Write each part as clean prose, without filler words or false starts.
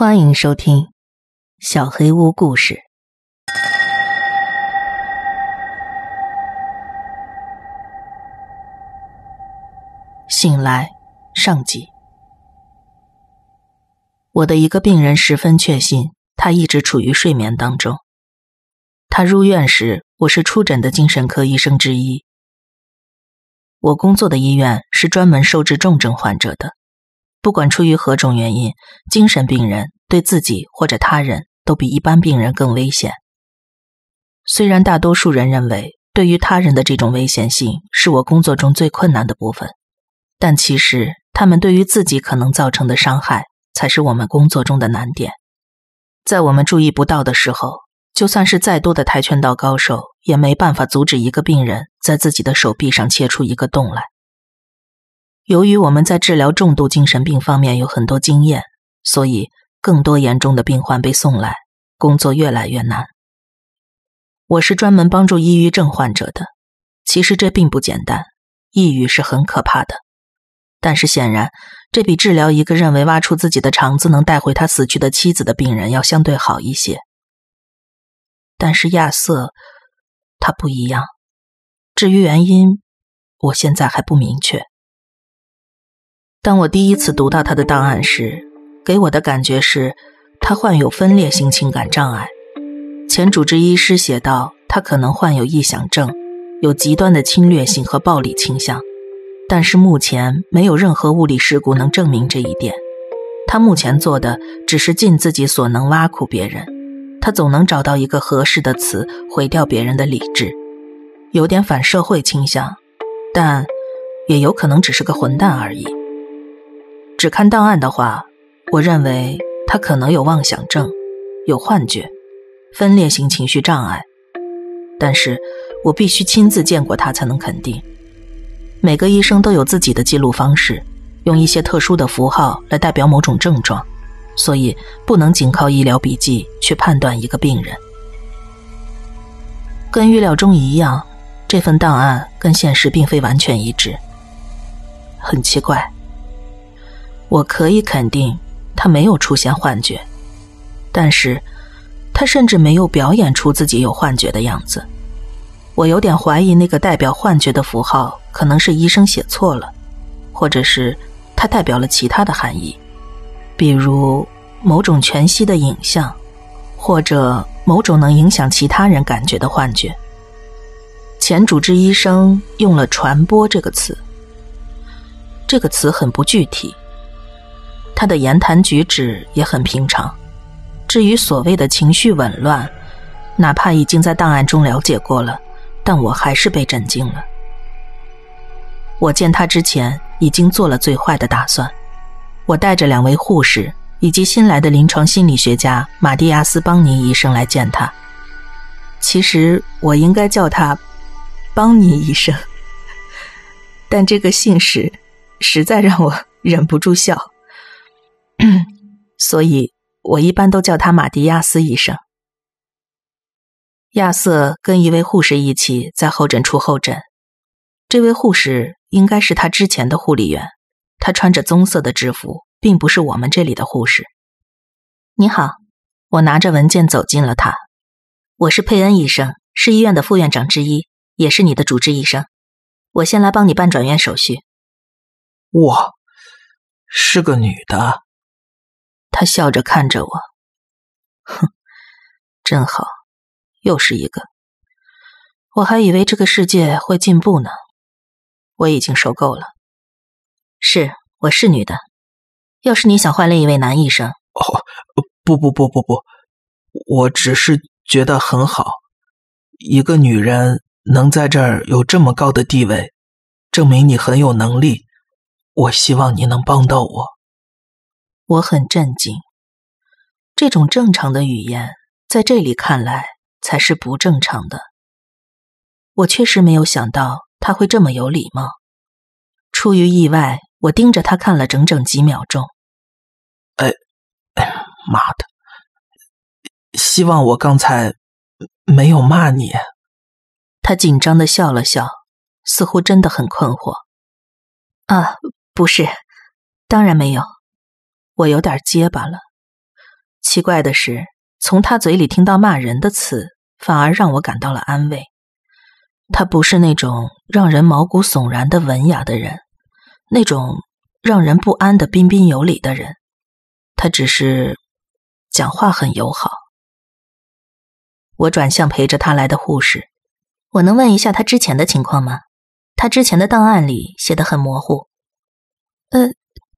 欢迎收听《小黑屋故事》。醒来，上集。我的一个病人十分确信，他一直处于睡眠当中。他入院时，我是出诊的精神科医生之一。我工作的医院是专门收治重症患者的，不管出于何种原因，精神病人对自己或者他人都比一般病人更危险。虽然大多数人认为，对于他人的这种危险性是我工作中最困难的部分，但其实他们对于自己可能造成的伤害才是我们工作中的难点。在我们注意不到的时候，就算是再多的跆拳道高手也没办法阻止一个病人在自己的手臂上切出一个洞来。由于我们在治疗重度精神病方面有很多经验，所以更多严重的病患被送来，工作越来越难。我是专门帮助抑郁症患者的，其实这并不简单，抑郁是很可怕的。但是显然，这比治疗一个认为挖出自己的肠子能带回他死去的妻子的病人要相对好一些。但是亚瑟，他不一样。至于原因，我现在还不明确。当我第一次读到他的档案时，给我的感觉是，他患有分裂性情感障碍。前主治医师写道，他可能患有臆想症，有极端的侵略性和暴力倾向。但是目前没有任何物理事故能证明这一点。他目前做的只是尽自己所能挖苦别人，他总能找到一个合适的词毁掉别人的理智，有点反社会倾向，但也有可能只是个混蛋而已。只看档案的话，我认为他可能有妄想症，有幻觉，分裂性情绪障碍，但是我必须亲自见过他才能肯定。每个医生都有自己的记录方式，用一些特殊的符号来代表某种症状，所以不能仅靠医疗笔记去判断一个病人。跟预料中一样，这份档案跟现实并非完全一致。很奇怪，我可以肯定他没有出现幻觉，但是他甚至没有表演出自己有幻觉的样子。我有点怀疑那个代表幻觉的符号可能是医生写错了，或者是它代表了其他的含义，比如某种全息的影像，或者某种能影响其他人感觉的幻觉。前主治医生用了传播这个词，这个词很不具体，他的言谈举止也很平常。至于所谓的情绪紊乱，哪怕已经在档案中了解过了，但我还是被震惊了。我见他之前已经做了最坏的打算。我带着两位护士以及新来的临床心理学家马蒂亚斯·邦尼医生来见他。其实我应该叫他邦尼医生，但这个姓氏实在让我忍不住笑，所以我一般都叫他马蒂亚斯医生。亚瑟跟一位护士一起在候诊处候诊，这位护士应该是他之前的护理员，他穿着棕色的制服，并不是我们这里的护士。你好，我拿着文件走进了他。我是佩恩医生，是医院的副院长之一，也是你的主治医生。我先来帮你办转院手续。哇，是个女的。他笑着看着我，哼，真好。又是一个，我还以为这个世界会进步呢。我已经受够了。是，我是女的。要是你想换另一位男医生。哦，不，我只是觉得很好。一个女人能在这儿有这么高的地位，证明你很有能力。我希望你能帮到我。我很震惊，这种正常的语言在这里看来才是不正常的。我确实没有想到他会这么有礼貌。出于意外，我盯着他看了整整几秒钟。妈的，希望我刚才没有骂你。他紧张地笑了笑，似乎真的很困惑。啊，不是，当然没有。我有点结巴了。奇怪的是，从他嘴里听到骂人的词，反而让我感到了安慰。他不是那种让人毛骨悚然的文雅的人，那种让人不安的彬彬有礼的人，他只是讲话很友好。我转向陪着他来的护士，我能问一下他之前的情况吗？他之前的档案里写得很模糊。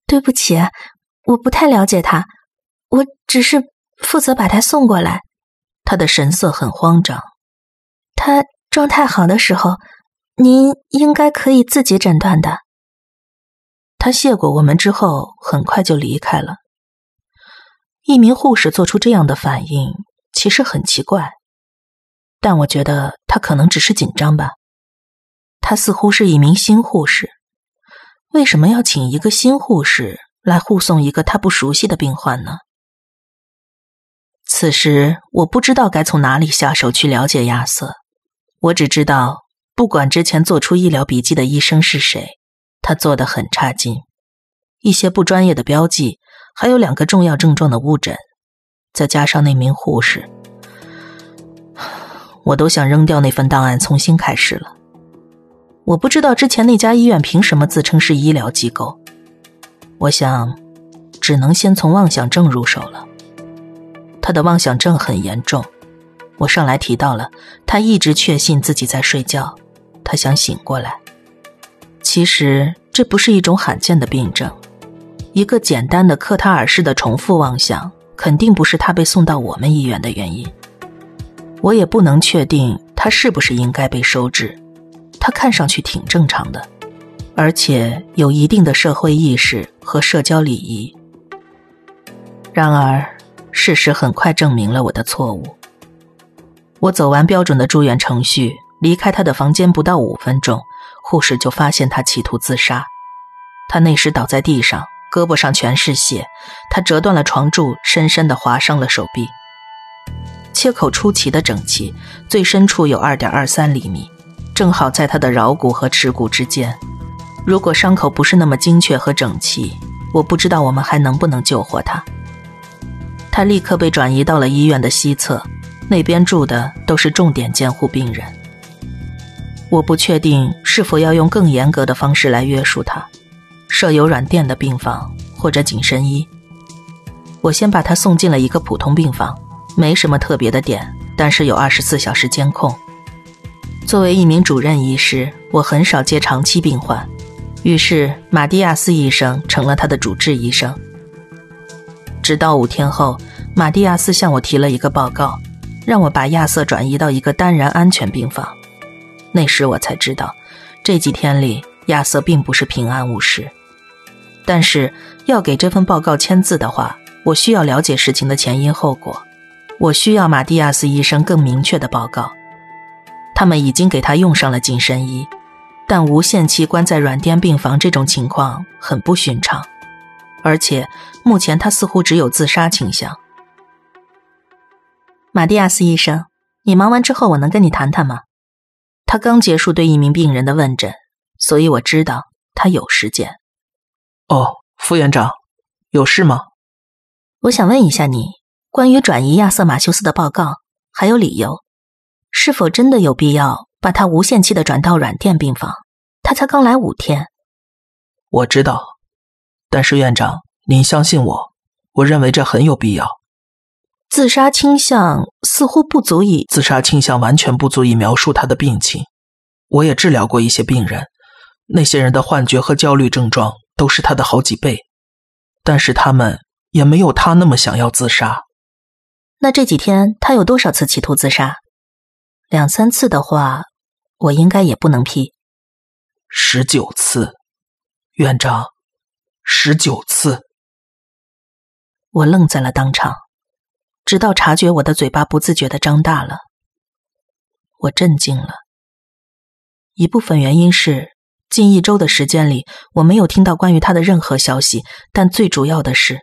对不起，我不太了解他，我只是负责把他送过来。他的神色很慌张。他状态好的时候，您应该可以自己诊断的。他谢过我们之后，很快就离开了。一名护士做出这样的反应，其实很奇怪，但我觉得他可能只是紧张吧。他似乎是一名新护士，为什么要请一个新护士来护送一个他不熟悉的病患呢？此时，我不知道该从哪里下手去了解亚瑟，我只知道，不管之前做出医疗笔记的医生是谁，他做得很差劲，一些不专业的标记，还有2个重要症状的误诊，再加上那名护士，我都想扔掉那份档案重新开始了。我不知道之前那家医院凭什么自称是医疗机构，我想只能先从妄想症入手了。他的妄想症很严重，我上来提到了他一直确信自己在睡觉，他想醒过来。其实这不是一种罕见的病症，一个简单的科塔尔式的重复妄想肯定不是他被送到我们医院的原因。我也不能确定他是不是应该被收治，他看上去挺正常的，而且有一定的社会意识和社交礼仪。然而事实很快证明了我的错误。我走完标准的住院程序，离开他的房间不到5分钟，护士就发现他企图自杀。他那时倒在地上，胳膊上全是血，他折断了床柱，深深地划伤了手臂，切口出奇的整齐，最深处有 2.23 厘米，正好在他的桡骨和尺骨之间。如果伤口不是那么精确和整齐，我不知道我们还能不能救活他。他立刻被转移到了医院的西侧，那边住的都是重点监护病人。我不确定是否要用更严格的方式来约束他，设有软垫的病房或者紧身衣。我先把他送进了一个普通病房，没什么特别的点，但是有24小时监控。作为一名主任医师，我很少接长期病患，于是马蒂亚斯医生成了他的主治医生。直到5天后，马蒂亚斯向我提了一个报告，让我把亚瑟转移到一个单人安全病房。那时我才知道，这几天里亚瑟并不是平安无事。但是要给这份报告签字的话，我需要了解事情的前因后果，我需要马蒂亚斯医生更明确的报告。他们已经给他用上了紧身衣，但无限期关在软垫病房这种情况很不寻常，而且目前他似乎只有自杀倾向。马蒂亚斯医生，你忙完之后我能跟你谈谈吗？他刚结束对一名病人的问诊，所以我知道他有时间。哦，副院长，有事吗？我想问一下你，关于转移亚瑟马修斯的报告，还有理由，是否真的有必要把他无限期的转到软垫病房？他才刚来5天。我知道，但是院长，您相信我，我认为这很有必要。自杀倾向似乎不足以，自杀倾向完全不足以描述他的病情。我也治疗过一些病人，那些人的幻觉和焦虑症状都是他的好几倍，但是他们也没有他那么想要自杀。那这几天他有多少次企图自杀？2-3次的话，我应该也不能批。19次，院长，19次。我愣在了当场，直到察觉我的嘴巴不自觉地张大了。我震惊了。一部分原因是近1周的时间里，我没有听到关于他的任何消息，但最主要的是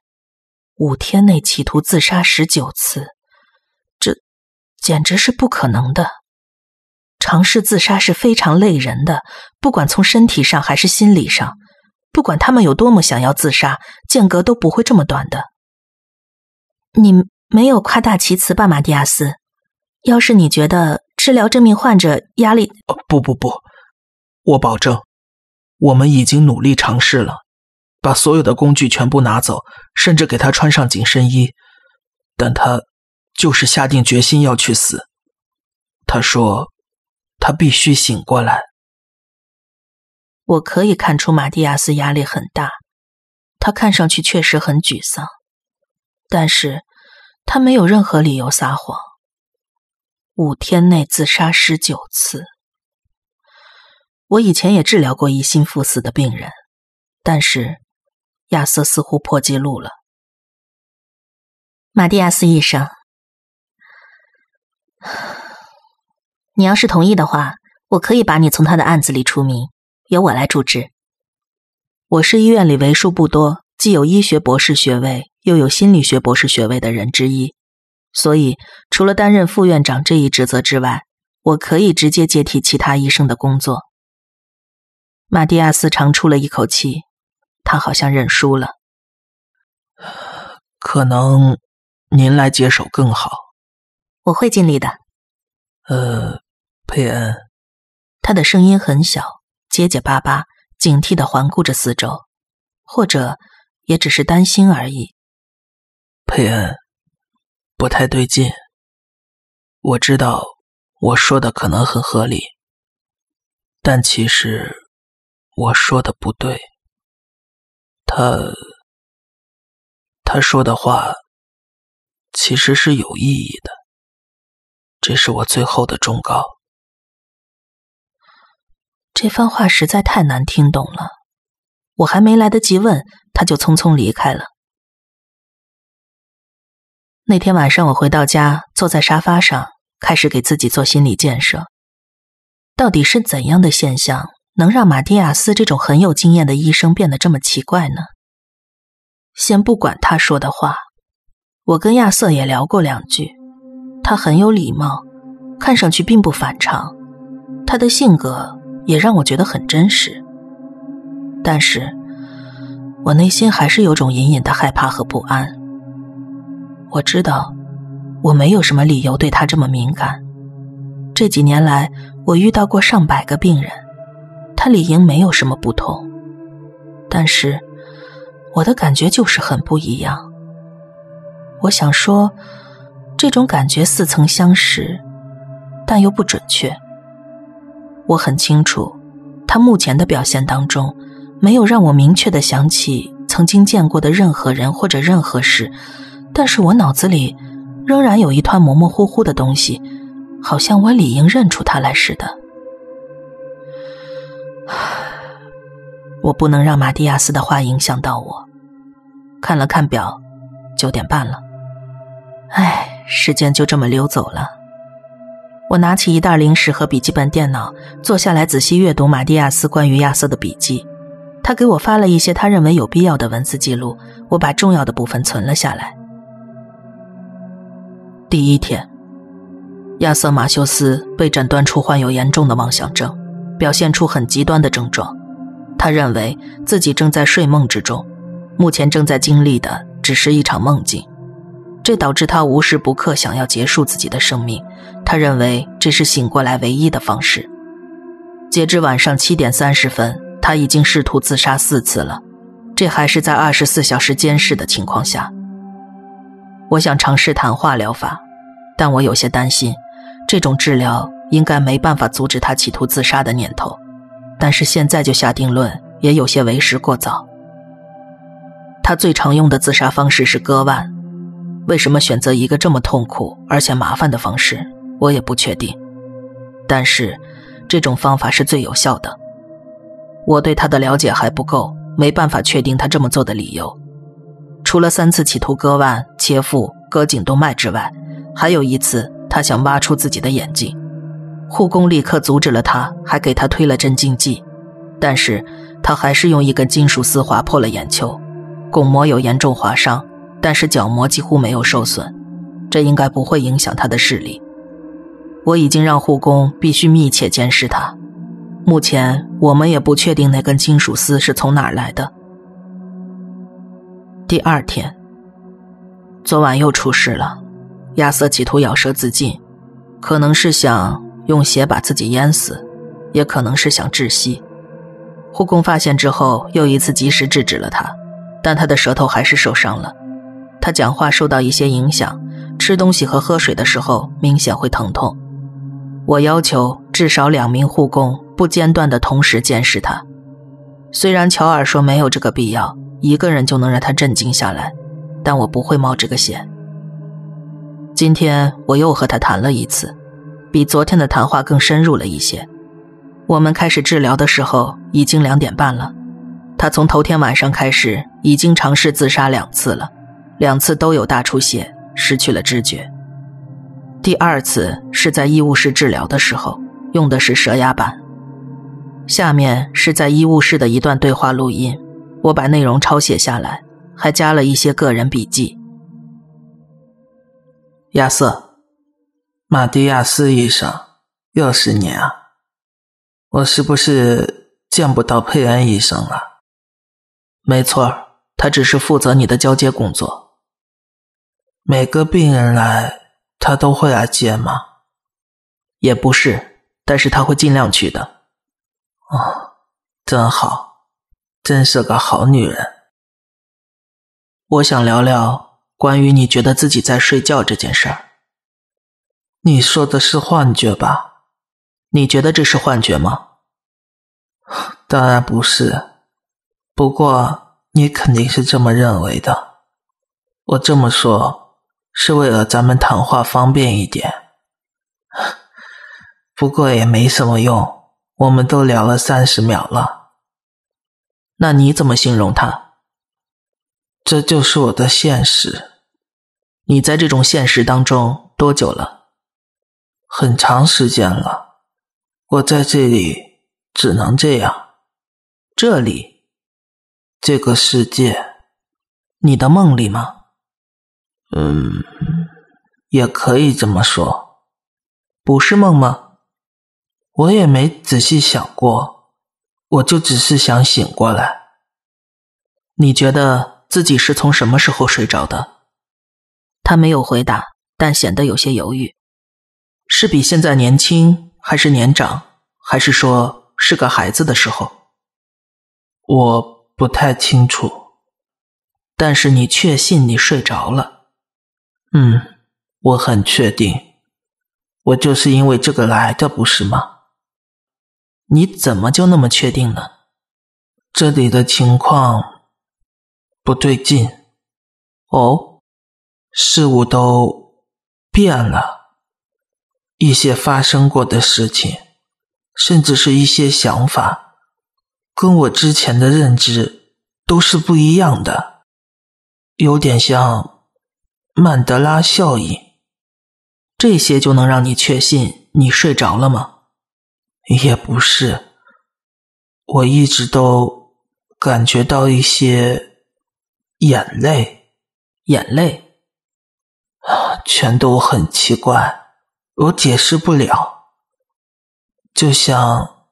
，5天内企图自杀19次，这简直是不可能的。尝试自杀是非常累人的，不管从身体上还是心理上，不管他们有多么想要自杀，间隔都不会这么短的。你没有夸大其词吧，马蒂亚斯？要是你觉得治疗这名患者压力……不，我保证，我们已经努力尝试了，把所有的工具全部拿走，甚至给他穿上紧身衣，但他就是下定决心要去死。他说他必须醒过来。我可以看出马蒂亚斯压力很大，他看上去确实很沮丧，但是他没有任何理由撒谎。5天内自杀19次。我以前也治疗过一心赴死的病人，但是亚瑟似乎破纪录了。马蒂亚斯医生，你要是同意的话，我可以把你从他的案子里除名，由我来处置。我是医院里为数不多既有医学博士学位又有心理学博士学位的人之一，所以除了担任副院长这一职责之外，我可以直接接替其他医生的工作。马蒂亚斯长出了一口气，他好像认输了。可能您来接手更好。我会尽力的。佩恩。他的声音很小，结结巴巴，警惕地环顾着四周，或者也只是担心而已。佩恩，不太对劲。我知道我说的可能很合理，但其实我说的不对。他说的话其实是有意义的，这是我最后的忠告。这番话实在太难听懂了，我还没来得及问，他就匆匆离开了。那天晚上我回到家，坐在沙发上，开始给自己做心理建设。到底是怎样的现象能让马蒂亚斯这种很有经验的医生变得这么奇怪呢？先不管他说的话，我跟亚瑟也聊过2句，他很有礼貌，看上去并不反常，他的性格也让我觉得很真实，但是我内心还是有种隐隐的害怕和不安。我知道我没有什么理由对他这么敏感，这几年来我遇到过上百个病人，他理应没有什么不同，但是我的感觉就是很不一样。我想说这种感觉似曾相识，但又不准确。我很清楚，他目前的表现当中，没有让我明确地想起曾经见过的任何人或者任何事，但是我脑子里仍然有一团模模糊糊的东西，好像我理应认出他来似的。我不能让马蒂亚斯的话影响到我。看了看表，9点半了。唉，时间就这么溜走了。我拿起一袋零食和笔记本电脑，坐下来仔细阅读马蒂亚斯关于亚瑟的笔记。他给我发了一些他认为有必要的文字记录，我把重要的部分存了下来。第1天，亚瑟·马修斯被诊断出患有严重的妄想症，表现出很极端的症状。他认为自己正在睡梦之中，目前正在经历的只是一场梦境。这导致他无时不刻想要结束自己的生命，他认为这是醒过来唯一的方式。截至晚上7点30分，他已经试图自杀4次了，这还是在24小时监视的情况下。我想尝试谈话疗法，但我有些担心，这种治疗应该没办法阻止他企图自杀的念头，但是现在就下定论也有些为时过早。他最常用的自杀方式是割腕，为什么选择一个这么痛苦而且麻烦的方式，我也不确定。但是这种方法是最有效的。我对他的了解还不够，没办法确定他这么做的理由。除了3次企图割腕、切腹、割颈动脉之外，还有1次他想挖出自己的眼睛。护工立刻阻止了他，还给他推了镇静剂，但是他还是用一根金属丝划破了眼球，巩膜有严重划伤，但是角膜几乎没有受损，这应该不会影响他的视力。我已经让护工必须密切监视他。目前我们也不确定那根金属丝是从哪儿来的。第2天，昨晚又出事了，亚瑟企图咬舌自尽，可能是想用血把自己淹死，也可能是想窒息。护工发现之后又一次及时制止了他，但他的舌头还是受伤了。他讲话受到一些影响，吃东西和喝水的时候明显会疼痛。我要求至少2名护工不间断地同时监视他。虽然乔尔说没有这个必要，一个人就能让他镇静下来，但我不会冒这个险。今天我又和他谈了一次，比昨天的谈话更深入了一些。我们开始治疗的时候已经2点半了，他从头天晚上开始已经尝试自杀2次了，2次都有大出血，失去了知觉。第2次是在医务室治疗的时候，用的是舌压板。下面是在医务室的一段对话录音，我把内容抄写下来，还加了一些个人笔记。亚瑟，马蒂亚斯医生，又是你啊。我是不是见不到佩恩医生了？没错，他只是负责你的交接工作。每个病人来，他都会来接吗？也不是，但是他会尽量去的。哦，真好，真是个好女人。我想聊聊关于你觉得自己在睡觉这件事儿。你说的是幻觉吧？你觉得这是幻觉吗？当然不是，不过你肯定是这么认为的。我这么说是为了咱们谈话方便一点，不过也没什么用，我们都聊了30秒了。那你怎么形容它？这就是我的现实。你在这种现实当中多久了？很长时间了。我在这里只能这样。这里？这个世界？你的梦里吗？也可以这么说。不是梦吗？我也没仔细想过，我就只是想醒过来。你觉得自己是从什么时候睡着的？他没有回答，但显得有些犹豫。是比现在年轻？还是年长，还是说是个孩子的时候？我不太清楚。但是你确信你睡着了？我很确定。我就是因为这个来的，不是吗？你怎么就那么确定呢？这里的情况不对劲。哦，事物都变了。一些发生过的事情，甚至是一些想法，跟我之前的认知都是不一样的，有点像曼德拉效应。这些就能让你确信你睡着了吗？也不是，我一直都感觉到一些眼泪。眼泪？全都很奇怪。我解释不了，就像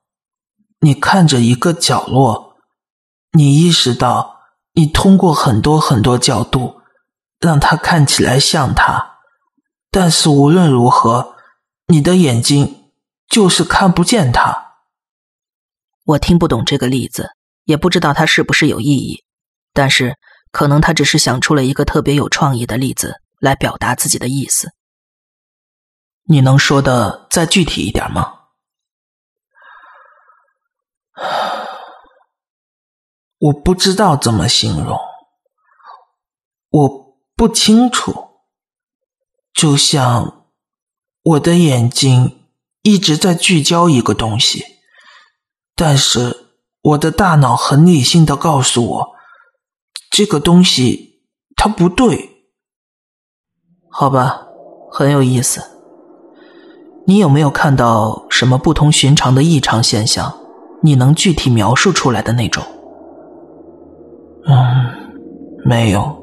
你看着一个角落，你意识到你通过很多角度让它看起来像它，但是无论如何你的眼睛就是看不见它。我听不懂这个例子，也不知道它是不是有意义，但是可能他只是想出了一个特别有创意的例子来表达自己的意思。你能说的再具体一点吗？我不知道怎么形容，我不清楚。就像我的眼睛一直在聚焦一个东西，但是我的大脑很理性地告诉我，这个东西它不对。好吧，很有意思。你有没有看到什么不同寻常的异常现象？你能具体描述出来的那种？没有，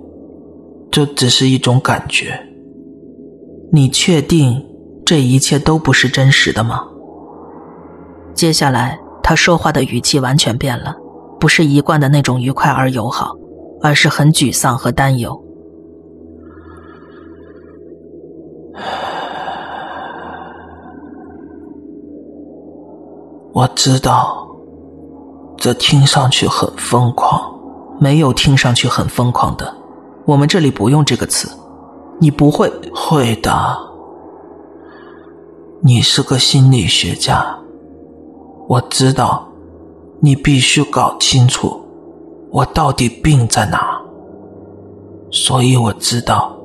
这只是一种感觉。你确定这一切都不是真实的吗？接下来，他说话的语气完全变了，不是一贯的那种愉快而友好，而是很沮丧和担忧。我知道这听上去很疯狂，没有听上去很疯狂的，我们这里不用这个词。你不会。会的，你是个心理学家，我知道你必须搞清楚我到底病在哪，所以我知道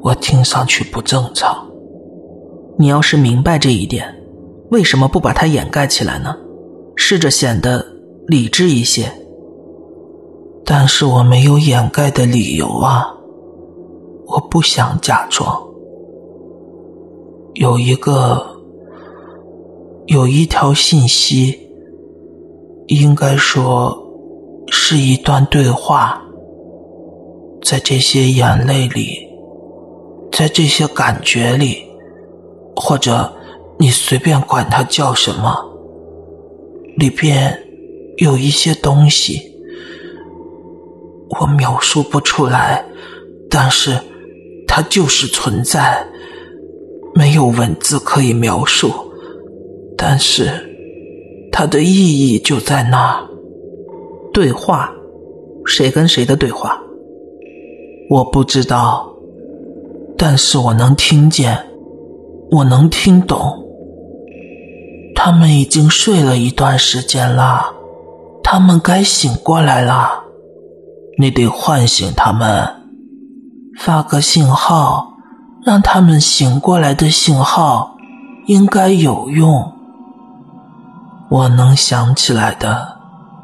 我听上去不正常。你要是明白这一点，为什么不把它掩盖起来呢？试着显得理智一些。但是我没有掩盖的理由啊，我不想假装。有一条信息，应该说是一段对话，在这些眼泪里，在这些感觉里，或者你随便管它叫什么，里边有一些东西，我描述不出来，但是它就是存在，没有文字可以描述，但是它的意义就在那。对话，谁跟谁的对话？我不知道，但是我能听见，我能听懂。他们已经睡了一段时间了，他们该醒过来了。你得唤醒他们，发个信号，让他们醒过来的信号应该有用。我能想起来的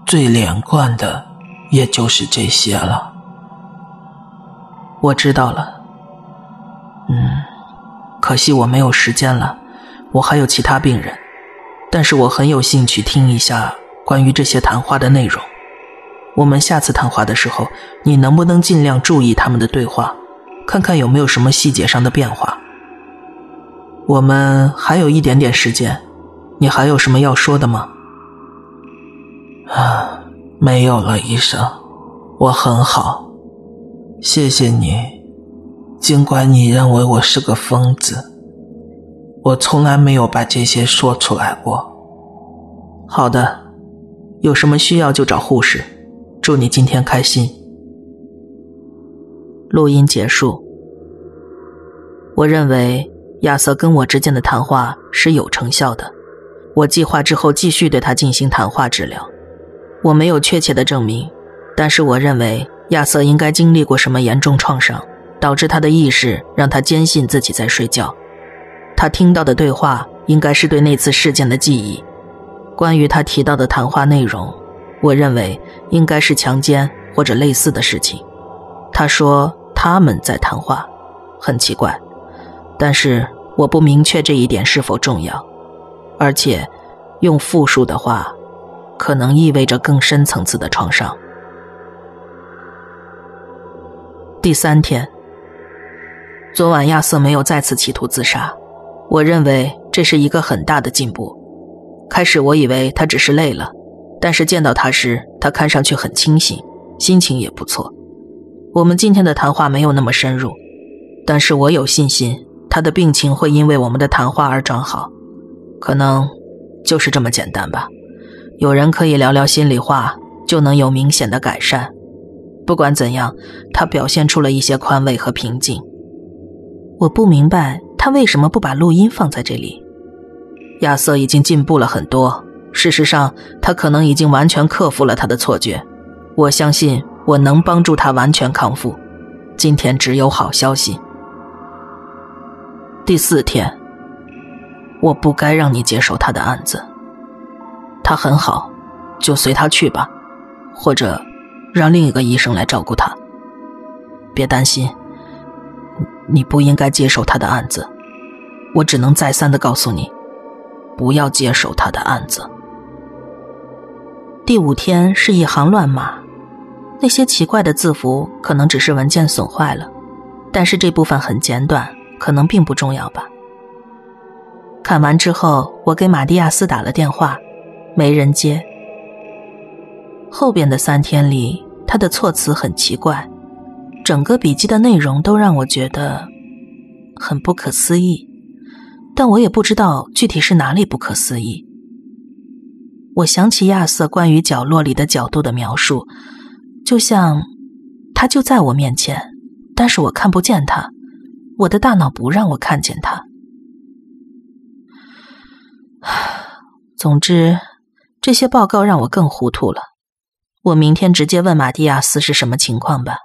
最连贯的也就是这些了。我知道了。可惜我没有时间了，我还有其他病人，但是我很有兴趣听一下关于这些谈话的内容。我们下次谈话的时候，你能不能尽量注意他们的对话，看看有没有什么细节上的变化。我们还有一点点时间，你还有什么要说的吗？啊，没有了，医生，我很好，谢谢你。尽管你认为我是个疯子，我从来没有把这些说出来过。好的，有什么需要就找护士。祝你今天开心。录音结束。我认为亚瑟跟我之间的谈话是有成效的，我计划之后继续对他进行谈话治疗。我没有确切的证明，但是我认为亚瑟应该经历过什么严重创伤，导致他的意识让他坚信自己在睡觉。他听到的对话应该是对那次事件的记忆。关于他提到的谈话内容，我认为应该是强奸或者类似的事情。他说他们在谈话，很奇怪，但是我不明确这一点是否重要，而且用复述的话可能意味着更深层次的创伤。第三天，昨晚亚瑟没有再次企图自杀，我认为这是一个很大的进步。开始我以为他只是累了，但是见到他时，他看上去很清醒，心情也不错。我们今天的谈话没有那么深入，但是我有信心，他的病情会因为我们的谈话而转好。可能就是这么简单吧，有人可以聊聊心里话，就能有明显的改善。不管怎样，他表现出了一些宽慰和平静。我不明白他为什么不把录音放在这里。亚瑟已经进步了很多，事实上他可能已经完全克服了他的错觉。我相信我能帮助他完全康复，今天只有好消息。第四天，我不该让你接手他的案子。他很好，就随他去吧，或者让另一个医生来照顾他。别担心，你不应该接手他的案子。我只能再三地告诉你，不要接手他的案子。第五天是一行乱码，那些奇怪的字符可能只是文件损坏了，但是这部分很简短，可能并不重要吧。看完之后，我给马蒂亚斯打了电话，没人接。后边的3天里，他的措辞很奇怪，整个笔记的内容都让我觉得很不可思议，但我也不知道具体是哪里不可思议。我想起亚瑟关于角落里的角度的描述，就像他就在我面前，但是我看不见他，我的大脑不让我看见他。总之，这些报告让我更糊涂了。我明天直接问马蒂亚斯是什么情况吧。